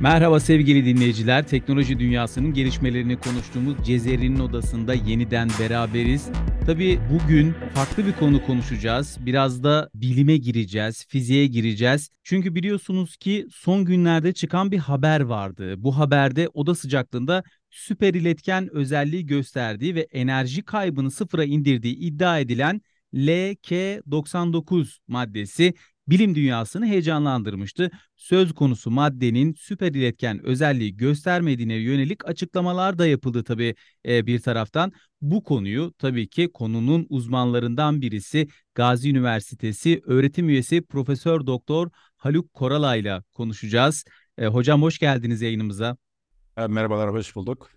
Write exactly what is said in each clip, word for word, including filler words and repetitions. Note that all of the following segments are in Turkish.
Merhaba sevgili dinleyiciler, teknoloji dünyasının gelişmelerini konuştuğumuz Cezeri'nin odasında yeniden beraberiz. Tabii bugün farklı bir konu konuşacağız. Biraz da bilime gireceğiz, fiziğe gireceğiz. Çünkü biliyorsunuz ki son günlerde çıkan bir haber vardı. Bu haberde oda sıcaklığında süper iletken özelliği gösterdiği ve enerji kaybını sıfıra indirdiği iddia edilen L K doksan dokuz maddesi bilim dünyasını heyecanlandırmıştı. Söz konusu maddenin süper iletken özelliği göstermediğine yönelik açıklamalar da yapıldı tabii bir taraftan. Bu konuyu tabii ki konunun uzmanlarından birisi Gazi Üniversitesi öğretim üyesi Profesör Doktor Haluk Koralay'la konuşacağız. Hocam hoş geldiniz yayınımıza. Merhabalar, hoş bulduk.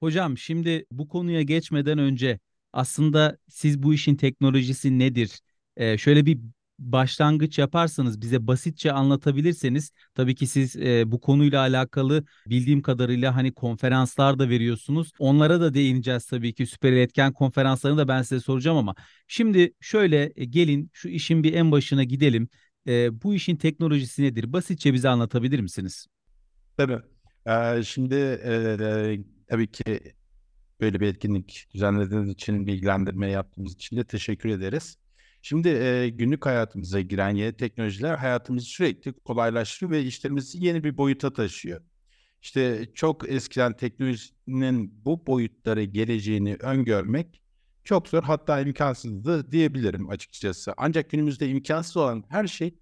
Hocam şimdi bu konuya geçmeden önce aslında siz bu işin teknolojisi nedir? Ee, şöyle bir başlangıç yaparsanız, bize basitçe anlatabilirseniz, tabii ki siz e, bu konuyla alakalı bildiğim kadarıyla hani konferanslar da veriyorsunuz. Onlara da değineceğiz tabii ki, süper iletken konferanslarını da ben size soracağım ama şimdi şöyle e, gelin şu işin bir en başına gidelim. E, bu işin teknolojisi nedir? Basitçe bize anlatabilir misiniz? Tabii. Ee, şimdi e, e, tabii ki böyle bir etkinlik düzenlediğiniz için, bilgilendirme yaptığımız için de teşekkür ederiz. Şimdi e, günlük hayatımıza giren yeni teknolojiler hayatımızı sürekli kolaylaştırıyor ve işlerimizi yeni bir boyuta taşıyor. İşte çok eskiden teknolojinin bu boyutlara geleceğini öngörmek çok zor, hatta imkansızdı diyebilirim açıkçası. Ancak günümüzde imkansız olan her şey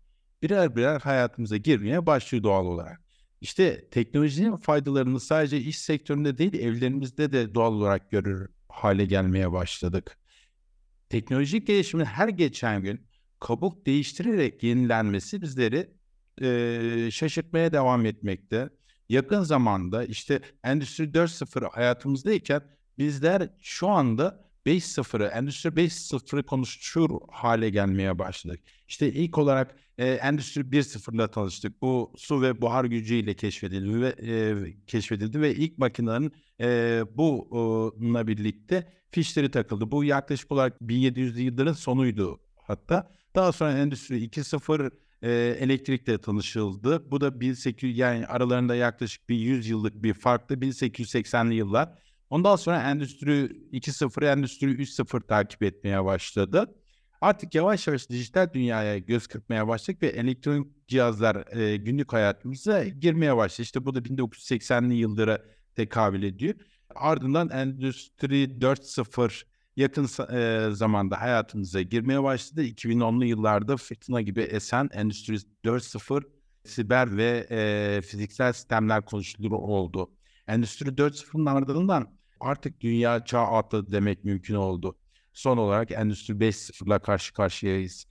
birer birer hayatımıza girmeye başlıyor doğal olarak. İşte teknolojinin faydalarını sadece iş sektöründe değil, evlerimizde de doğal olarak görür hale gelmeye başladık. Teknolojik gelişimin her geçen gün kabuk değiştirerek yenilenmesi bizleri e, şaşırtmaya devam etmekte. Yakın zamanda işte Endüstri dört nokta sıfır hayatımızdayken bizler şu anda beş nokta sıfırı, Endüstri beş nokta sıfırı konuşur hale gelmeye başladık. İşte ilk olarak e, Endüstri bir nokta sıfırla tanıştık. Bu su ve buhar gücüyle keşfedildi ve e, keşfedildi ve ilk makinelerin e, bununla birlikte fişleri takıldı. Bu yaklaşık olarak bin yedi yüzlü yılların sonuydu hatta. Daha sonra Endüstri iki nokta sıfır e, elektrikle tanışıldı. Bu da bin sekiz yüz, yani aralarında yaklaşık bir yüz yıllık bir farklı, bin sekiz yüz seksenli yıllar. Ondan sonra Endüstri iki nokta sıfır, Endüstri üç nokta sıfır takip etmeye başladı. Artık yavaş yavaş dijital dünyaya göz kırpmaya başladık ve elektronik cihazlar e, günlük hayatımıza girmeye başladı. İşte bu da bin dokuz yüz seksenli yıllara tekabül ediyor. Ardından Endüstri dört nokta sıfır yakın e, zamanda hayatımıza girmeye başladı. iki bin onlu yıllarda fırtına gibi esen Endüstri dört nokta sıfır siber ve e, fiziksel sistemler konuşulur oldu. Endüstri dört nokta sıfırın ardından artık dünya çağı atladı demek mümkün oldu. Son olarak Endüstri beş nokta sıfırla karşı karşıyayız.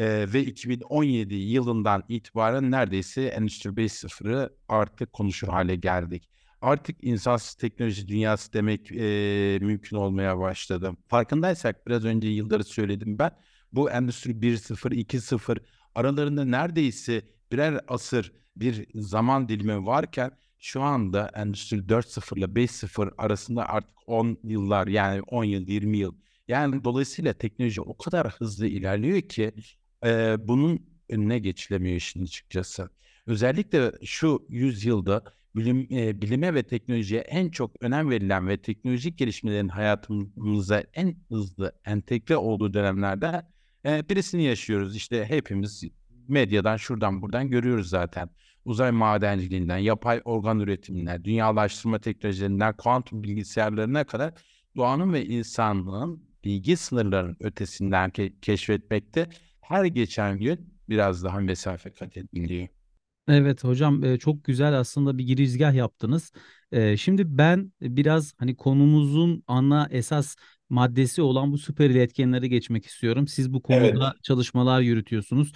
Ee, ve iki bin on yedi yılından itibaren neredeyse Endüstri beş nokta sıfırı artık konuşur hale geldik. Artık insansız teknoloji dünyası demek e, mümkün olmaya başladı. Farkındaysak, biraz önce yılları söyledim ben. Bu Endüstri bir nokta sıfır, iki nokta sıfır aralarında neredeyse birer asır bir zaman dilimi varken, şu anda Endüstri dört nokta sıfır ile beş nokta sıfır arasında artık on yıllar, yani on yıl, yirmi yıl. Yani dolayısıyla teknoloji o kadar hızlı ilerliyor ki e, bunun önüne geçilemiyor işin açıkçası. Özellikle şu yüzyılda bilim, e, bilime ve teknolojiye en çok önem verilen ve teknolojik gelişmelerin hayatımıza en hızlı entegre olduğu dönemlerde e, birisini yaşıyoruz. İşte hepimiz medyadan, şuradan buradan görüyoruz zaten. Uzay madenciliğinden, yapay organ üretimine, dünyalaştırma teknolojilerinden, kuantum bilgisayarlarına kadar doğanın ve insanlığın bilgi sınırlarının ötesinden ke- keşfetmekte her geçen gün biraz daha mesafe kat ediliyor. Evet hocam, çok güzel aslında bir girizgah yaptınız. Şimdi ben biraz hani konumuzun ana esas maddesi olan bu süper iletkenlere geçmek istiyorum. Siz bu konuda evet. çalışmalar yürütüyorsunuz.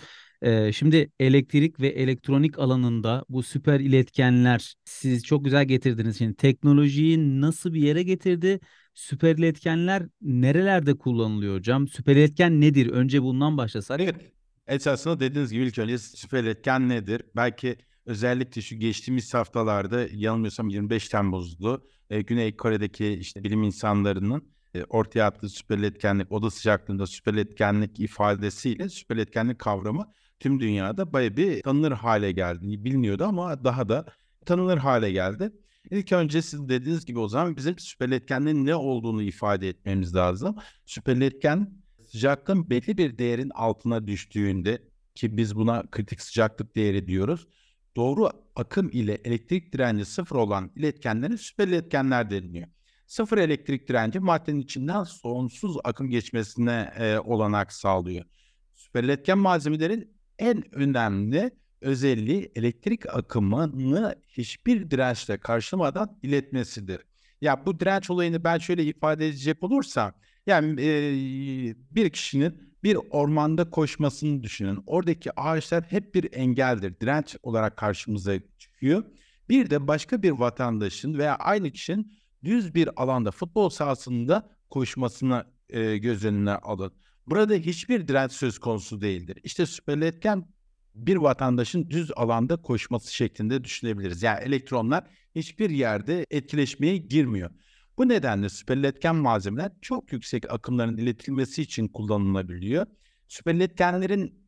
Şimdi elektrik ve elektronik alanında bu süper iletkenler, siz çok güzel getirdiniz. Şimdi teknolojiyi nasıl bir yere getirdi? Süper iletkenler nerelerde kullanılıyor hocam? Süper iletken nedir? Önce bundan başlasak. Evet. Esasında dediğiniz gibi ilk önce süper iletken nedir? Belki özellikle şu geçtiğimiz haftalarda, yanılmıyorsam yirmi beş Temmuz'du e, Güney Kore'deki işte bilim insanlarının ortaya attığı süper iletkenlik, oda sıcaklığında süper iletkenlik ifadesiyle süper iletkenlik kavramı tüm dünyada bayağı bir tanınır hale geldi. Biliniyordu ama daha da tanınır hale geldi. İlk önce siz dediğiniz gibi o zaman bizim süperletkenlerin ne olduğunu ifade etmemiz lazım. Süperletken sıcaklığın belli bir değerin altına düştüğünde, ki biz buna kritik sıcaklık değeri diyoruz, doğru akım ile elektrik direnci sıfır olan iletkenlere süperletkenler deniliyor. Sıfır elektrik direnci maddenin içinden sonsuz akım geçmesine e, olanak sağlıyor. Süperletken malzemelerin en önemli özelliği elektrik akımını hiçbir dirençle karşılamadan iletmesidir. Ya bu direnç olayını ben şöyle ifade edecek olursam, yani e, bir kişinin bir ormanda koşmasını düşünün. Oradaki ağaçlar hep bir engeldir. Direnç olarak karşımıza çıkıyor. Bir de başka bir vatandaşın veya aynı kişinin düz bir alanda, futbol sahasında koşmasını e, göz önüne alın. Burada hiçbir direnç söz konusu değildir. İşte süperletken bir vatandaşın düz alanda koşması şeklinde düşünebiliriz. Yani elektronlar hiçbir yerde etkileşmeye girmiyor. Bu nedenle süperletken malzemeler çok yüksek akımların iletilmesi için kullanılabiliyor. Süperletkenlerin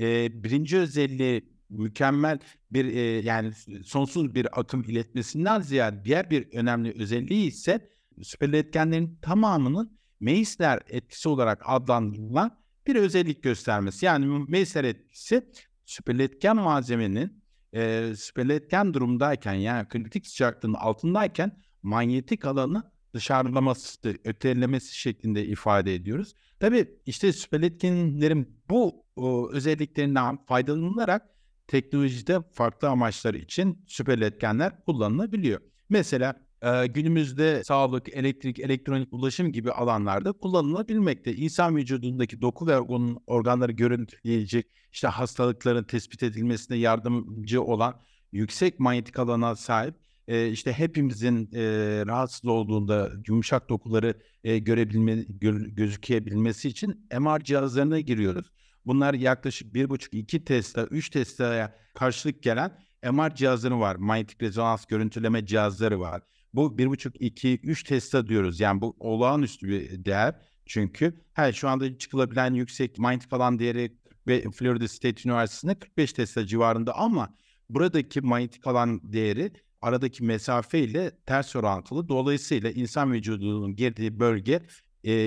e, birinci özelliği mükemmel bir e, yani sonsuz bir akım iletmesinden ziyade diğer bir önemli özelliği ise süperletkenlerin tamamının Meissner etkisi olarak adlandırılan bir özellik göstermesi. Yani Meissner etkisi süperletken malzemenin e, süperletken durumdayken, yani kritik sıcaklığın altındayken manyetik alanı dışarılaması, ötelemesi şeklinde ifade ediyoruz. Tabii işte süperletkenlerin bu o, özelliklerinden faydalanılarak teknolojide farklı amaçlar için süperletkenler kullanılabiliyor. Mesela e, günümüzde sağlık, elektrik, elektronik ulaşım gibi alanlarda kullanılabilmekte. İnsan vücudundaki doku ve organ, organları görüntüleyecek, işte hastalıkların tespit edilmesine yardımcı olan yüksek manyetik alana sahip, e, işte hepimizin e, rahatsız olduğunda yumuşak dokuları e, görebilme, gö- gözükebilmesi için M R cihazlarına giriyoruz. Bunlar yaklaşık bir buçuk iki Tesla, üç Tesla'ya karşılık gelen M R cihazları var. Manyetik rezonans görüntüleme cihazları var. Bu bir buçuk iki üç Tesla diyoruz. Yani bu olağanüstü bir değer. Çünkü her şu anda çıkılabilen yüksek manyetik alan değeri ve Florida State Üniversitesi'nde kırk beş Tesla civarında, ama buradaki manyetik alan değeri aradaki mesafe ile ters orantılı. Dolayısıyla insan vücudunun girdiği bölge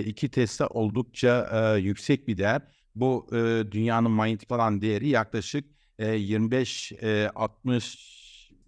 iki Tesla oldukça yüksek bir değer. Bu e, dünyanın manyetik alan değeri yaklaşık e, yirmi beş altmış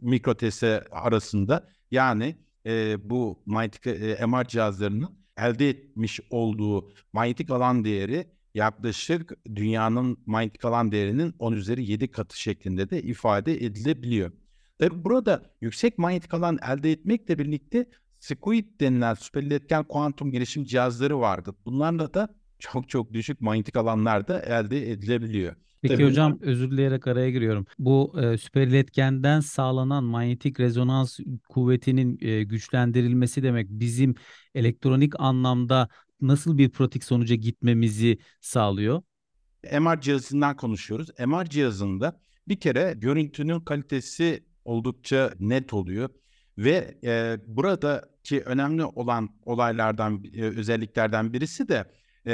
mikrotesla arasında. Yani e, bu manyetik e, M R cihazlarının elde etmiş olduğu manyetik alan değeri yaklaşık dünyanın manyetik alan değerinin on üzeri yedi katı şeklinde de ifade edilebiliyor. Tabii burada yüksek manyetik alan elde etmekle birlikte SQUID denilen süperletken kuantum girişim cihazları vardı. Bunlarla da çok çok düşük manyetik alanlarda elde edilebiliyor. Peki Tabii hocam mi? Özür dileyerek araya giriyorum. Bu e, süperiletkenden sağlanan manyetik rezonans kuvvetinin e, güçlendirilmesi demek bizim elektronik anlamda nasıl bir pratik sonuca gitmemizi sağlıyor? M R cihazından konuşuyoruz. M R cihazında bir kere görüntünün kalitesi oldukça net oluyor. Ve e, buradaki önemli olan olaylardan, e, özelliklerden birisi de E,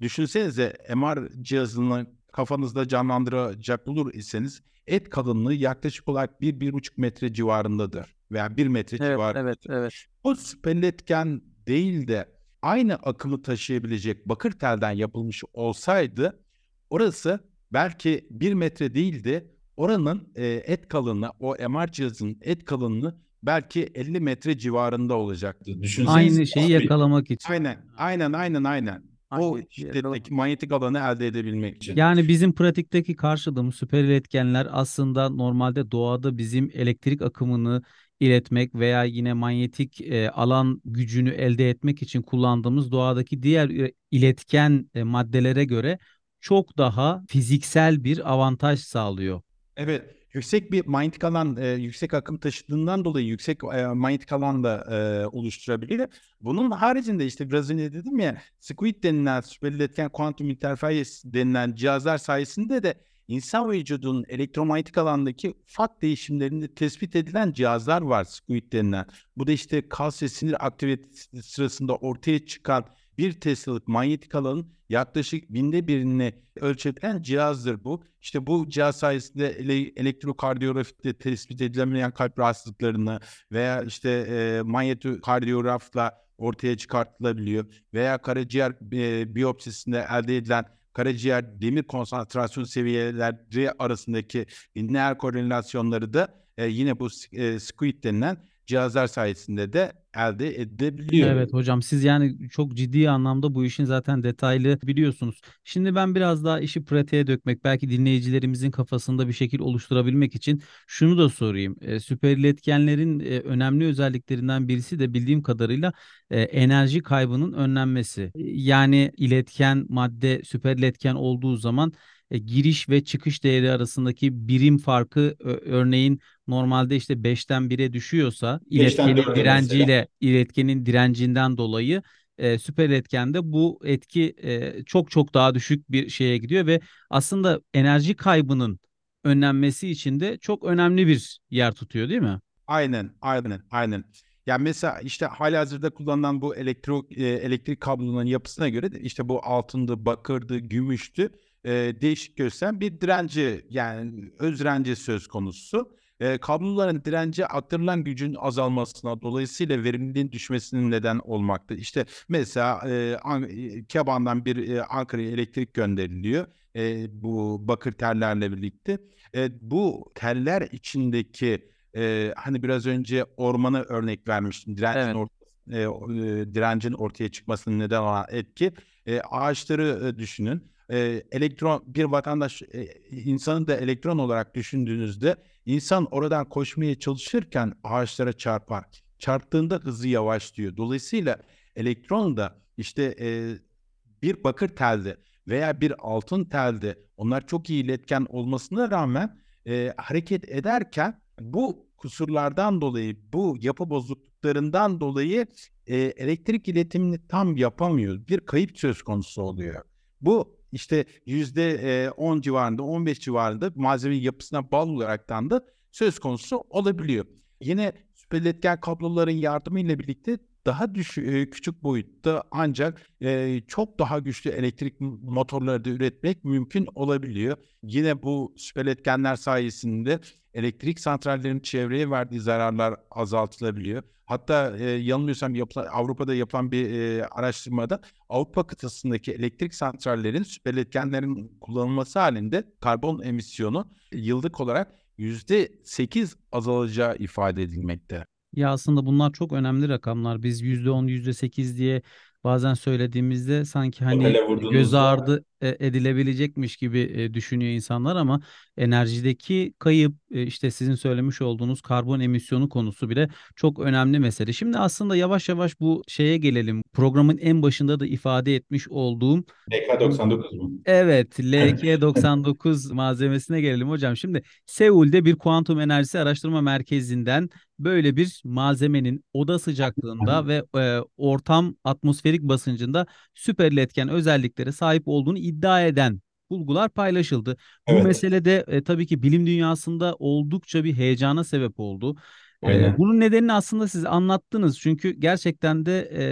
düşünsenize M R cihazını kafanızda canlandıracak bulur iseniz et kalınlığı yaklaşık olarak bir bir buçuk metre civarındadır veya bir metre evet, civarındadır. Evet, evet. O süperletken değil de aynı akımı taşıyabilecek bakır telden yapılmış olsaydı orası belki bir metre değil de oranın e, et kalınlığı, o M R cihazının et kalınlığı belki elli metre civarında olacaktı. Düşünseniz aynı şeyi abi, yakalamak için. Aynen, aynen, aynen, aynen. Aynı o şiddetteki manyetik alanı elde edebilmek için. Yani bizim pratikteki karşılığımız süperiletkenler aslında normalde doğada bizim elektrik akımını iletmek veya yine manyetik e, alan gücünü elde etmek için kullandığımız doğadaki diğer iletken e, maddelere göre çok daha fiziksel bir avantaj sağlıyor. Evet. Yüksek bir manyetik alan, e, yüksek akım taşıdığından dolayı yüksek e, manyetik alan da e, oluşturabilir. Bunun haricinde işte biraz önce dedim ya, SQUID denilen süperletken kuantum interferes denilen cihazlar sayesinde de insan vücudunun elektromanyetik alandaki ufak değişimlerinde tespit edilen cihazlar var, SQUID denilen. Bu da işte kas ve sinir aktivitesi sırasında ortaya çıkan bir Tesla'lık manyetik alanın yaklaşık binde birini ölçebilen cihazdır bu. İşte bu cihaz sayesinde ele- elektrokardiyografide tespit edilemeyen kalp rahatsızlıklarını veya işte e, manyetokardiyografla ortaya çıkartılabiliyor veya karaciğer e, biyopsisinde elde edilen karaciğer demir konsantrasyon seviyeleri arasındaki lineer korelasyonları da e, yine bu e, SQUID denilen cihazlar sayesinde de elde edebiliyor. Evet hocam, siz yani çok ciddi anlamda bu işin zaten detaylı biliyorsunuz. Şimdi ben biraz daha işi pratiğe dökmek, belki dinleyicilerimizin kafasında bir şekil oluşturabilmek için şunu da sorayım. E, süper iletkenlerin e, önemli özelliklerinden birisi de bildiğim kadarıyla e, enerji kaybının önlenmesi. Yani iletken madde süper iletken olduğu zaman e, giriş ve çıkış değeri arasındaki birim farkı ö, örneğin normalde işte beşten bire düşüyorsa iletkenin direnciyle mesela. iletkenin direncinden dolayı e, süper iletkende bu etki e, çok çok daha düşük bir şeye gidiyor ve aslında enerji kaybının önlenmesi için de çok önemli bir yer tutuyor değil mi? Aynen, aynen, aynen. Yani mesela işte halihazırda kullanılan bu elektro, e, elektrik kablolarının yapısına göre de işte bu altındı, bakırdı, gümüştü e, değişik gösteren bir direnci, yani öz direnci söz konusu. E, kabloların dirence aktarılan gücün azalmasına dolayısıyla verimliliğin düşmesinin neden olmakta. İşte mesela e, An- Keban'dan bir e, Ankara'ya elektrik gönderiliyor e, bu bakır tellerle birlikte. E, bu teller içindeki e, hani biraz önce ormana örnek vermiştim. Direncin, evet. or- e, e, direncin ortaya çıkmasının neden olan etki. E, ağaçları e, düşünün. E, elektron bir vatandaş e, insanı da elektron olarak düşündüğünüzde insan oradan koşmaya çalışırken ağaçlara çarpar. Çarptığında hızı yavaşlıyor. Dolayısıyla elektron da işte e, bir bakır telde veya bir altın telde, onlar çok iyi iletken olmasına rağmen e, hareket ederken bu kusurlardan dolayı, bu yapı bozukluklarından dolayı e, elektrik iletimini tam yapamıyor. Bir kayıp söz konusu oluyor. Bu İşte yüzde on civarında, on beş civarında malzeme yapısına bağlı olaraktan da söz konusu olabiliyor. Yine süper iletken kabloların yardımıyla birlikte daha düşük, küçük boyutta ancak çok daha güçlü elektrik motorları da üretmek mümkün olabiliyor. Yine bu süper iletkenler sayesinde elektrik santrallerinin çevreye verdiği zararlar azaltılabiliyor. Hatta e, yanılmıyorsam yapılan, Avrupa'da yapılan bir e, araştırmada Avrupa kıtasındaki elektrik santrallerin süper iletkenlerin kullanılması halinde karbon emisyonu yıllık olarak yüzde sekiz azalacağı ifade edilmekte. Ya aslında bunlar çok önemli rakamlar. Biz yüzde on, yüzde sekiz diye bazen söylediğimizde sanki hani göz ardı edilebilecekmiş gibi düşünüyor insanlar ama enerjideki kayıp, işte sizin söylemiş olduğunuz karbon emisyonu konusu bile çok önemli mesele. Şimdi aslında yavaş yavaş bu şeye gelelim. Programın en başında da ifade etmiş olduğum L K doksan dokuz mu? Evet, L K doksan dokuz malzemesine gelelim hocam. Şimdi Seul'de bir kuantum enerjisi araştırma merkezinden böyle bir malzemenin oda sıcaklığında ve e, ortam atmosferik basıncında süper iletken özelliklere sahip olduğunu iddia eden bulgular paylaşıldı. Bu evet. mesele de e, tabii ki bilim dünyasında oldukça bir heyecana sebep oldu. E, bunun nedenini aslında siz anlattınız. Çünkü gerçekten de e,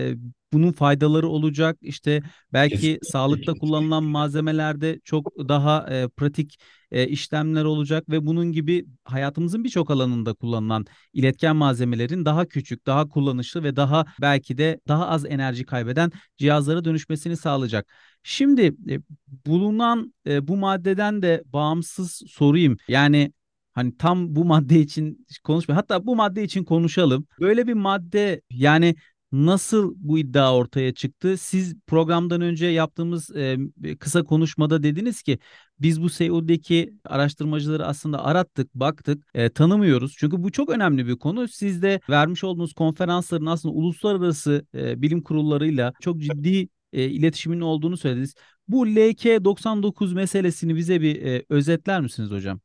bunun faydaları olacak. İşte belki Kesinlikle. sağlıkta kullanılan malzemelerde çok daha e, pratik e, işlemler olacak ve bunun gibi hayatımızın birçok alanında kullanılan iletken malzemelerin daha küçük, daha kullanışlı ve daha belki de daha az enerji kaybeden cihazlara dönüşmesini sağlayacak. Şimdi e, bulunan e, bu maddeden de bağımsız sorayım. Yani hani tam bu madde için konuşmayalım. Hatta bu madde için konuşalım. Böyle bir madde, yani nasıl bu iddia ortaya çıktı? Siz programdan önce yaptığımız e, kısa konuşmada dediniz ki biz bu Seul'deki araştırmacıları aslında arattık, baktık, e, tanımıyoruz. Çünkü bu çok önemli bir konu. Siz de vermiş olduğunuz konferansların aslında uluslararası e, bilim kurullarıyla çok ciddi e, iletişimin olduğunu söylediniz. Bu L K doksan dokuz meselesini bize bir e, özetler misiniz hocam?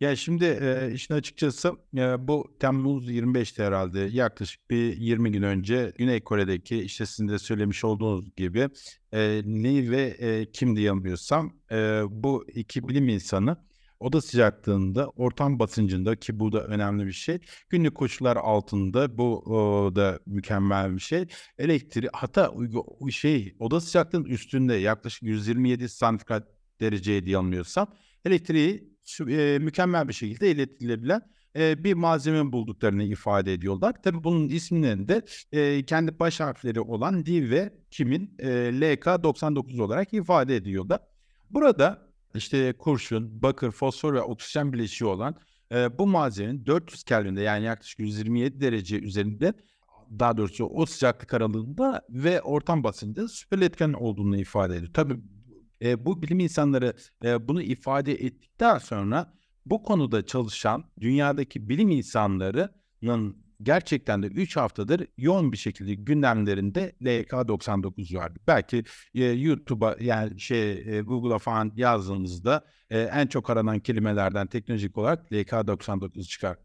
Ya şimdi e, işin açıkçası e, bu Temmuz yirmi beşte herhalde, yaklaşık bir yirmi gün önce Güney Kore'deki, işte sizin de söylemiş olduğunuz gibi e, Lee ve e, Kim diye yanılmıyorsam e, bu iki bilim insanı oda sıcaklığında, ortam basıncında, ki bu da önemli bir şey. Günlük koşullar altında bu o, da mükemmel bir şey. Elektrik hatta şey oda sıcaklığının üstünde yaklaşık yüz yirmi yedi santigrat dereceye yanılmıyorsam elektriği e, mükemmel bir şekilde iletilebilen e, bir malzeme bulduklarını ifade ediyorlar. Tabii bunun isminin de e, kendi baş harfleri olan D ve kimin e, L K doksan dokuz olarak ifade ediyorlar. Burada işte kurşun, bakır, fosfor ve oksijen bileşiği olan e, bu malzemenin dört yüz Kelvin'de yani yaklaşık yüz yirmi yedi derece üzerinde, daha doğrusu o sıcaklık aralığında ve ortam basıncında süpürletken olduğunu ifade ediyor. Tabii E, bu bilim insanları e, bunu ifade ettikten sonra bu konuda çalışan dünyadaki bilim insanlarının gerçekten de üç haftadır yoğun bir şekilde gündemlerinde L K doksan dokuz vardı. Belki e, YouTube'a yani şey e, Google'a falan yazdığınızda e, en çok aranan kelimelerden teknolojik olarak L K doksan dokuz çıkar.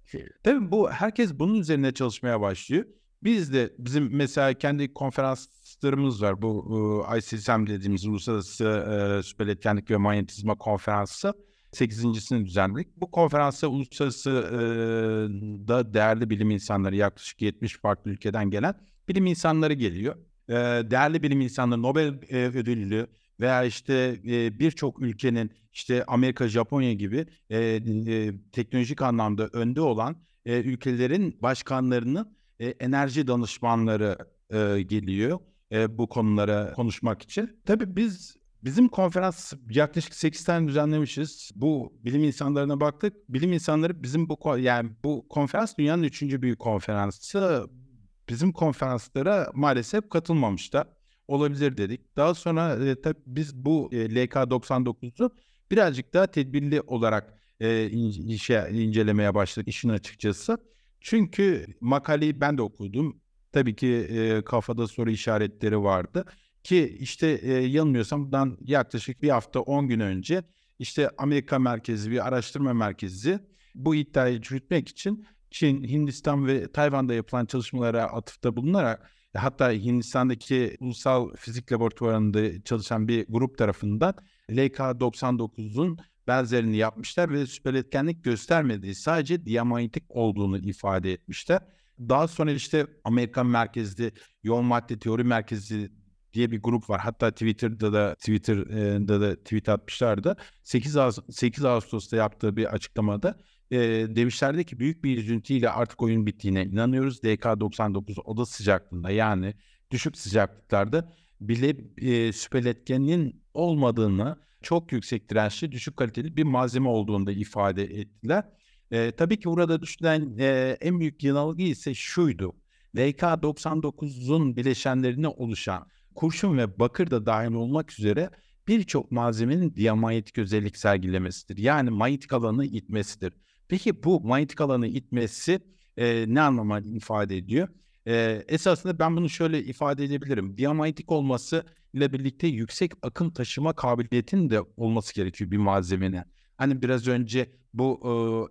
Tabii bu herkes bunun üzerine çalışmaya başlıyor. Biz de bizim mesela kendi konferanslarımız var. Bu e, I C S M dediğimiz Uluslararası e, Süperletkenlik ve Manyetizma Konferansı sekizincisini düzenledik. Bu konferansta uluslararası e, da değerli bilim insanları, yaklaşık yetmiş farklı ülkeden gelen bilim insanları geliyor. E, değerli bilim insanları Nobel e, ödüllü veya işte e, birçok ülkenin işte Amerika, Japonya gibi e, e, teknolojik anlamda önde olan e, ülkelerin başkanlarının enerji danışmanları e, geliyor e, bu konulara konuşmak için. Tabii biz bizim konferans yaklaşık sekiz tane düzenlemişiz. Bu bilim insanlarına baktık. Bilim insanları bizim bu yani bu konferans dünyanın üçüncü büyük konferansı. Bizim konferanslara maalesef katılmamış da olabilir dedik. Daha sonra e, tabii biz bu e, L K doksan dokuzu birazcık daha tedbirli olarak e, in, şey, incelemeye başladık işin açıkçası. Çünkü makaleyi ben de okudum. Tabii ki e, kafada soru işaretleri vardı. Ki işte e, yanılmıyorsam bundan yaklaşık bir hafta on gün önce işte Amerika merkezli bir araştırma merkezi bu iddiayı çürütmek için Çin, Hindistan ve Tayvan'da yapılan çalışmalara atıfta bulunarak, hatta Hindistan'daki Ulusal Fizik Laboratuvarı'nda çalışan bir grup tarafından L K doksan dokuzun benzerini yapmışlar ve süperletkenlik göstermediği, sadece diamantik olduğunu ifade etmişler. Daha sonra işte Amerikan merkezli yoğun madde teori merkezi diye bir grup var. Hatta Twitter'da da Twitter'da da tweet atmışlardı. sekiz Ağustos'ta yaptığı bir açıklamada e, demişlerdi ki büyük bir üzüntüyle artık oyun bittiğine inanıyoruz. L K doksan dokuz oda sıcaklığında yani düşük sıcaklıklarda bile e, süperletkenliğin olmadığını, çok yüksek dirençli, düşük kaliteli bir malzeme olduğunu da ifade ettiler. E, tabii ki burada düşünen e, en büyük yanılgı ise şuydu. L K doksan dokuzun bileşenlerine oluşan kurşun ve bakır da dahil olmak üzere birçok malzemenin diamanyetik özellik sergilemesidir. Yani manyetik alanı itmesidir. Peki bu manyetik alanı itmesi e, ne anlama ifade ediyor? Ee, esasında ben bunu şöyle ifade edebilirim. Diamanyetik olması ile birlikte yüksek akım taşıma kabiliyetinin de olması gerekiyor bir malzemenin. Hani biraz önce bu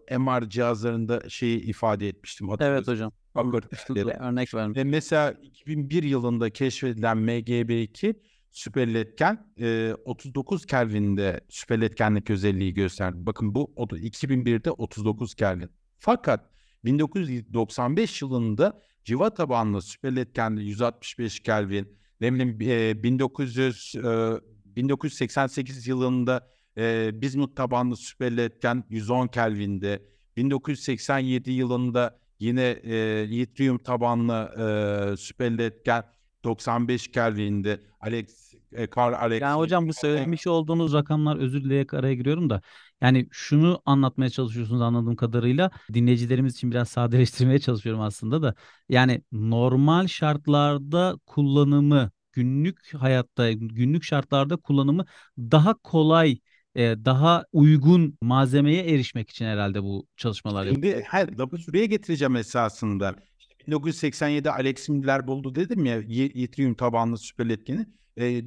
e, M R cihazlarında şeyi ifade etmiştim. Evet hocam. Örnek verin. E, mesela iki bin bir yılında keşfedilen M g B iki süperletken e, otuz dokuz Kelvin'de süperletkenlik özelliği gösterdi. Bakın bu iki bin birde otuz dokuz Kelvin. Fakat bin dokuz yüz doksan beş yılında civa tabanlı süperletkende yüz altmış beş Kelvin, ne bileyim e, bin dokuz yüz seksen sekiz yılında e, bismut tabanlı süperletken yüz on Kelvin'de, bin dokuz yüz seksen yedi yılında yine e, lityum tabanlı e, süperletken doksan beş Kelvin'de Alex e, Carl Alex. Yani hocam bu söylemiş olduğunuz rakamlar, özür dileyerek araya giriyorum da, yani şunu anlatmaya çalışıyorsunuz anladığım kadarıyla, dinleyicilerimiz için biraz sadeleştirmeye çalışıyorum aslında da, yani normal şartlarda kullanımı, günlük hayatta, günlük şartlarda kullanımı daha kolay, daha uygun malzemeye erişmek için herhalde bu çalışmalar yapıyor. Şimdi her lafı şuraya getireceğim esasında. bin dokuz yüz seksen yedi Alex Miller buldu dedim ya, lityum tabanlı süperletkeni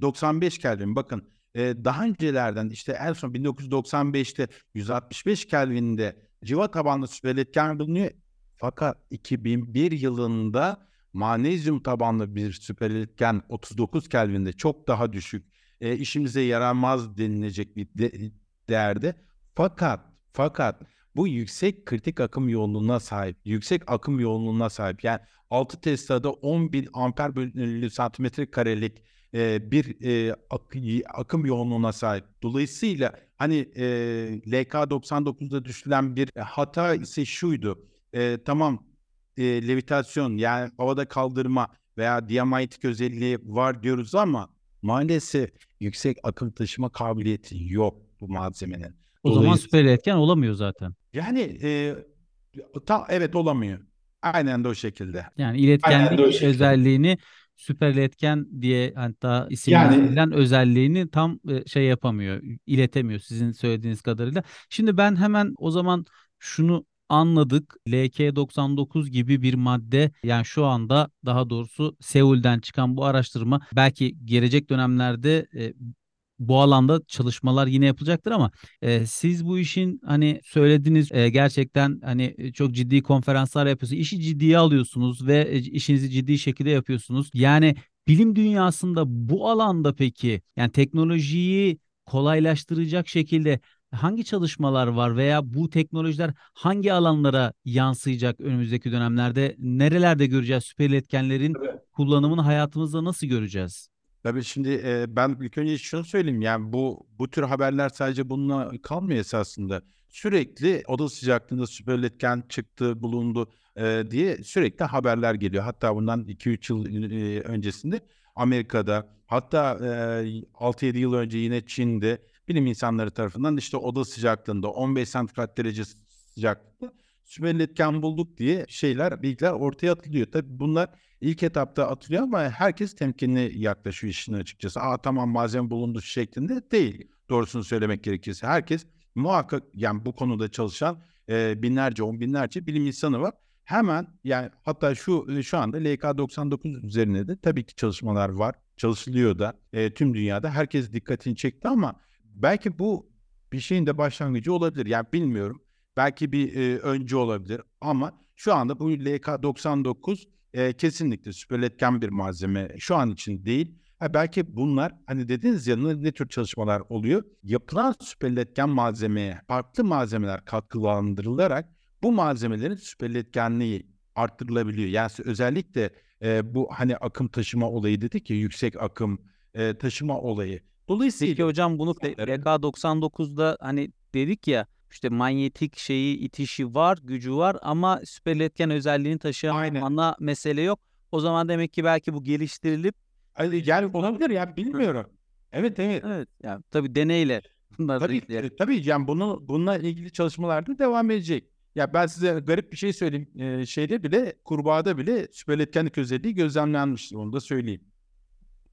doksan beş Kelvin. Bakın daha öncelerden işte en son bin dokuz yüz doksan beşte yüz altmış beş Kelvin'de civa tabanlı süperletken bulunuyor. Fakat iki bin bir yılında magnezyum tabanlı bir süperletken otuz dokuz Kelvin'de, çok daha düşük, e, işimize yaramaz denilecek bir de- değerde. Fakat Fakat bu yüksek kritik akım yoğunluğuna sahip. Yüksek akım yoğunluğuna sahip. Yani altı Tesla'da on bin amper bölü santimetre karelik e, bir e, ak- akım yoğunluğuna sahip. Dolayısıyla hani e, L K doksan dokuzda düşülen bir hata ise şuydu. E, tamam e, levitasyon yani havada kaldırma veya diyamantik özelliği var diyoruz ama maalesef yüksek akım taşıma kabiliyeti yok bu malzemenin. O zaman süper etken olamıyor zaten. Yani e, ta, evet olamıyor. Aynen de o şekilde. Yani iletkenlik özelliğini süper etken diye hatta isimlendirilen yani, özelliğini tam şey yapamıyor, iletemiyor sizin söylediğiniz kadarıyla. Şimdi ben hemen o zaman şunu anladık. L K doksan dokuz gibi bir madde yani şu anda daha doğrusu Seul'den çıkan bu araştırma belki gelecek dönemlerde e, bu alanda çalışmalar yine yapılacaktır ama e, siz bu işin hani söylediğiniz e, gerçekten hani çok ciddi konferanslar yapıyorsunuz. İşi ciddiye alıyorsunuz ve e, işinizi ciddi şekilde yapıyorsunuz. Yani bilim dünyasında bu alanda peki yani teknolojiyi kolaylaştıracak şekilde hangi çalışmalar var veya bu teknolojiler hangi alanlara yansıyacak önümüzdeki dönemlerde? Nerelerde göreceğiz? Süper iletkenlerin evet. kullanımını hayatımızda nasıl göreceğiz? Tabii şimdi e, ben ilk önce şunu söyleyeyim. Yani bu bu tür haberler sadece bununla kalmıyor esasında. Sürekli oda sıcaklığında süper iletken çıktı, bulundu e, diye sürekli haberler geliyor. Hatta bundan iki üç yıl e, öncesinde Amerika'da, hatta e, altı yedi yıl önce yine Çin'de bilim insanları tarafından işte oda sıcaklığında on beş santigrat derece sıcaklıkta süper iletken bulduk diye şeyler, bilgiler ortaya atılıyor. Tabii bunlar ilk etapta atılıyor ama herkes temkinli yaklaşıyor işine açıkçası. Aa tamam malzeme bulundu şeklinde değil. Doğrusunu söylemek gerekirse herkes muhakkak yani bu konuda çalışan e, binlerce, on binlerce bilim insanı var. Hemen yani hatta şu şu anda L K doksan dokuz üzerine de tabii ki çalışmalar var. Çalışılıyor da e, tüm dünyada herkes dikkatini çekti ama belki bu bir şeyin de başlangıcı olabilir. Yani bilmiyorum. Belki bir e, öncü olabilir ama şu anda bu L K doksan dokuz e, kesinlikle süper iletken bir malzeme şu an için değil. Ha, belki bunlar hani dediniz ya ne tür çalışmalar oluyor? Yapılan süper iletken malzemeye farklı malzemeler katkılandırılarak bu malzemelerin süper iletkenliği arttırılabiliyor. Yani özellikle e, bu hani akım taşıma olayı dedik ya yüksek akım e, taşıma olayı. Dolayısıyla peki hocam bunu L K doksan dokuzda hani dedik ya işte manyetik şeyi itişi var, gücü var ama süper iletken özelliğini taşıyan aynen. ana mesele yok. O zaman demek ki belki bu geliştirilip yani olabilir ya bilmiyorum. Evet evet. Evet yani tabii deneyle. Tabii tabii yani bunu bununla ilgili çalışmalar da devam edecek. Ya ben size garip bir şey söyleyeyim. Ee, şeyde bile kurbağada bile süper iletkenlik özelliği gözlemlenmiştir onu da söyleyeyim.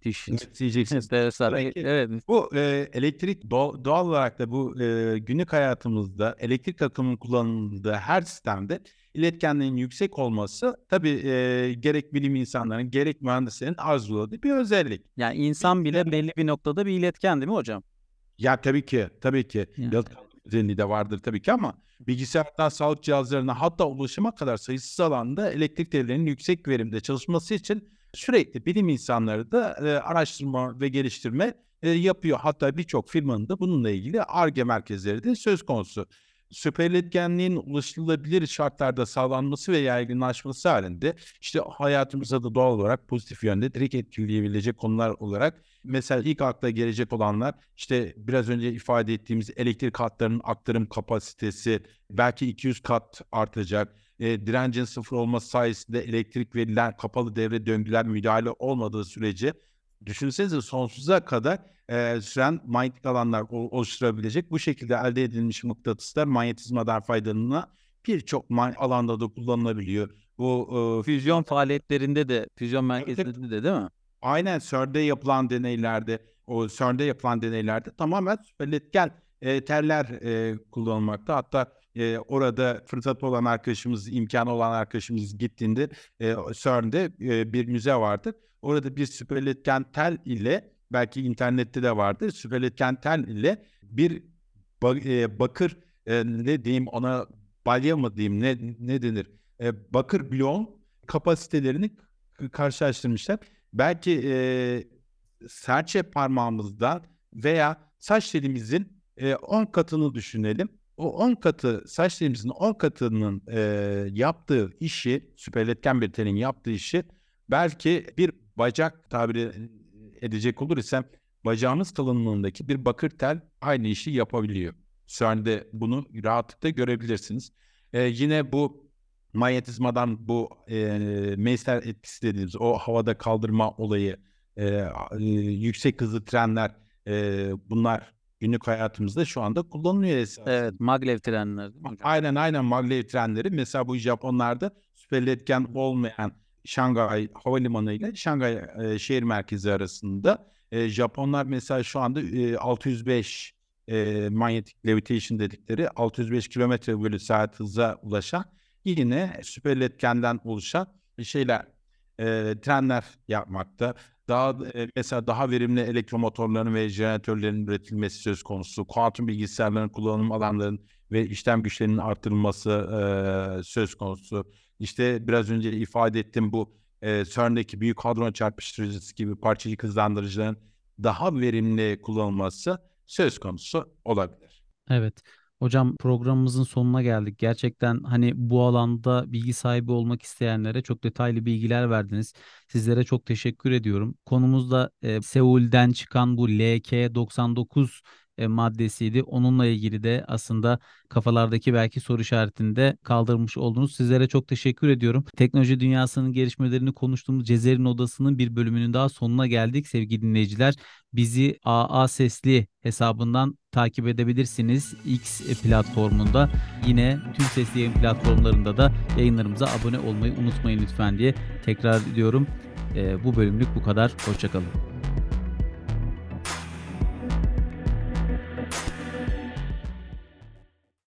Evet, evet. Bu e, elektrik doğal, doğal olarak da bu e, günlük hayatımızda elektrik akımının kullanıldığı her sistemde iletkenliğin yüksek olması tabii e, gerek bilim insanların gerek mühendislerin arzuladığı bir özellik. Yani insan bile belli bir noktada bir iletken değil mi hocam? Ya tabii ki tabii ki. Yani. Özelliği de vardır tabii ki ama bilgisayardan sağlık cihazlarına hatta ulaşıma kadar sayısız alanda elektrik devrelerinin yüksek verimde çalışması için sürekli bilim insanları da e, araştırma ve geliştirme e, yapıyor. Hatta birçok firmanın da bununla ilgili Ar-Ge merkezleri de söz konusu. Süper iletkenliğin ulaşılabilir şartlarda sağlanması ve yaygınlaşması halinde işte hayatımıza da doğal olarak pozitif yönde direkt etkileyebilecek konular olarak mesela ilk akla gelecek olanlar işte biraz önce ifade ettiğimiz elektrik hatlarının aktarım kapasitesi belki iki yüz kat artacak. E, direncin sıfır olması sayesinde elektrik verilen kapalı devre döngüler müdahale olmadığı sürece düşünsenize sonsuza kadar e, süren manyetik alanlar oluşturabilecek. Bu şekilde elde edilmiş mıknatıslar manyetizmadan faydalanarak birçok man- alanda da kullanılabiliyor. Bu e, füzyon faaliyetlerinde de, füzyon merkezlerinde de değil mi? Aynen CERN'de yapılan deneylerde, o CERN'de yapılan deneylerde tamamen süper iletken e, teller e, kullanılmakta. Hatta Ee, orada fırsat olan arkadaşımız, imkanı olan arkadaşımız gittiğinde e, CERN'de e, bir müze vardır. Orada bir süper iletken tel ile belki internette de vardır. Süper iletken tel ile bir ba- e, bakır e, ne diyeyim ona balya mı diyeyim ne ne denir? E, bakır bloğun kapasitelerini k- karşılaştırmışlar. Belki e, serçe parmağımızdan veya saç telimizin on katını düşünelim. o on katı, saç dilimizin on katının e, yaptığı işi, süpürletken bir telin yaptığı işi belki bir bacak tabiri edecek olur isem bacağımız kalınlığındaki bir bakır tel aynı işi yapabiliyor. Sörn'de bunu rahatlıkla görebilirsiniz. E, yine bu manyetizmadan bu e, Meissner etkisi dediğimiz o havada kaldırma olayı, e, e, yüksek hızlı trenler, e, bunlar günlük hayatımızda şu anda kullanılıyor esasında. Evet, maglev trenleri. Aynen aynen maglev trenleri. Mesela bu Japonlarda süpürletken olmayan Şangay Havalimanı ile Şangay e, şehir merkezi arasında e, Japonlar mesela şu anda e, altı yüz beş e, manyetik levitation dedikleri altı yüz beş kilometre bölü saat hıza ulaşan yine süpürletkenden oluşan şeyler, e, trenler yapmakta. Daha mesela daha verimli elektromotorların ve jeneratörlerin üretilmesi söz konusu, kuantum bilgisayarların kullanım alanlarının ve işlem güçlerinin artırılması e, söz konusu. İşte biraz önce ifade ettim bu e, CERN'deki büyük hadron çarpıştırıcısı gibi parçacık hızlandırıcıların daha verimli kullanılması söz konusu olabilir. Evet. Hocam programımızın sonuna geldik. Gerçekten hani bu alanda bilgi sahibi olmak isteyenlere çok detaylı bilgiler verdiniz. Sizlere çok teşekkür ediyorum. Konumuz da e, Seul'den çıkan bu L K doksan dokuz e, maddesiydi. Onunla ilgili de aslında kafalardaki belki soru işaretini de kaldırmış oldunuz. Sizlere çok teşekkür ediyorum. Teknoloji dünyasının gelişmelerini konuştuğumuz Cezer'in Odası'nın bir bölümünün daha sonuna geldik sevgili dinleyiciler. Bizi A A Sesli hesabından takip edebilirsiniz. X platformunda, yine tüm sesli yayın platformlarında da yayınlarımıza abone olmayı unutmayın lütfen diye tekrar ediyorum. Bu bölümlük bu kadar. Hoşçakalın.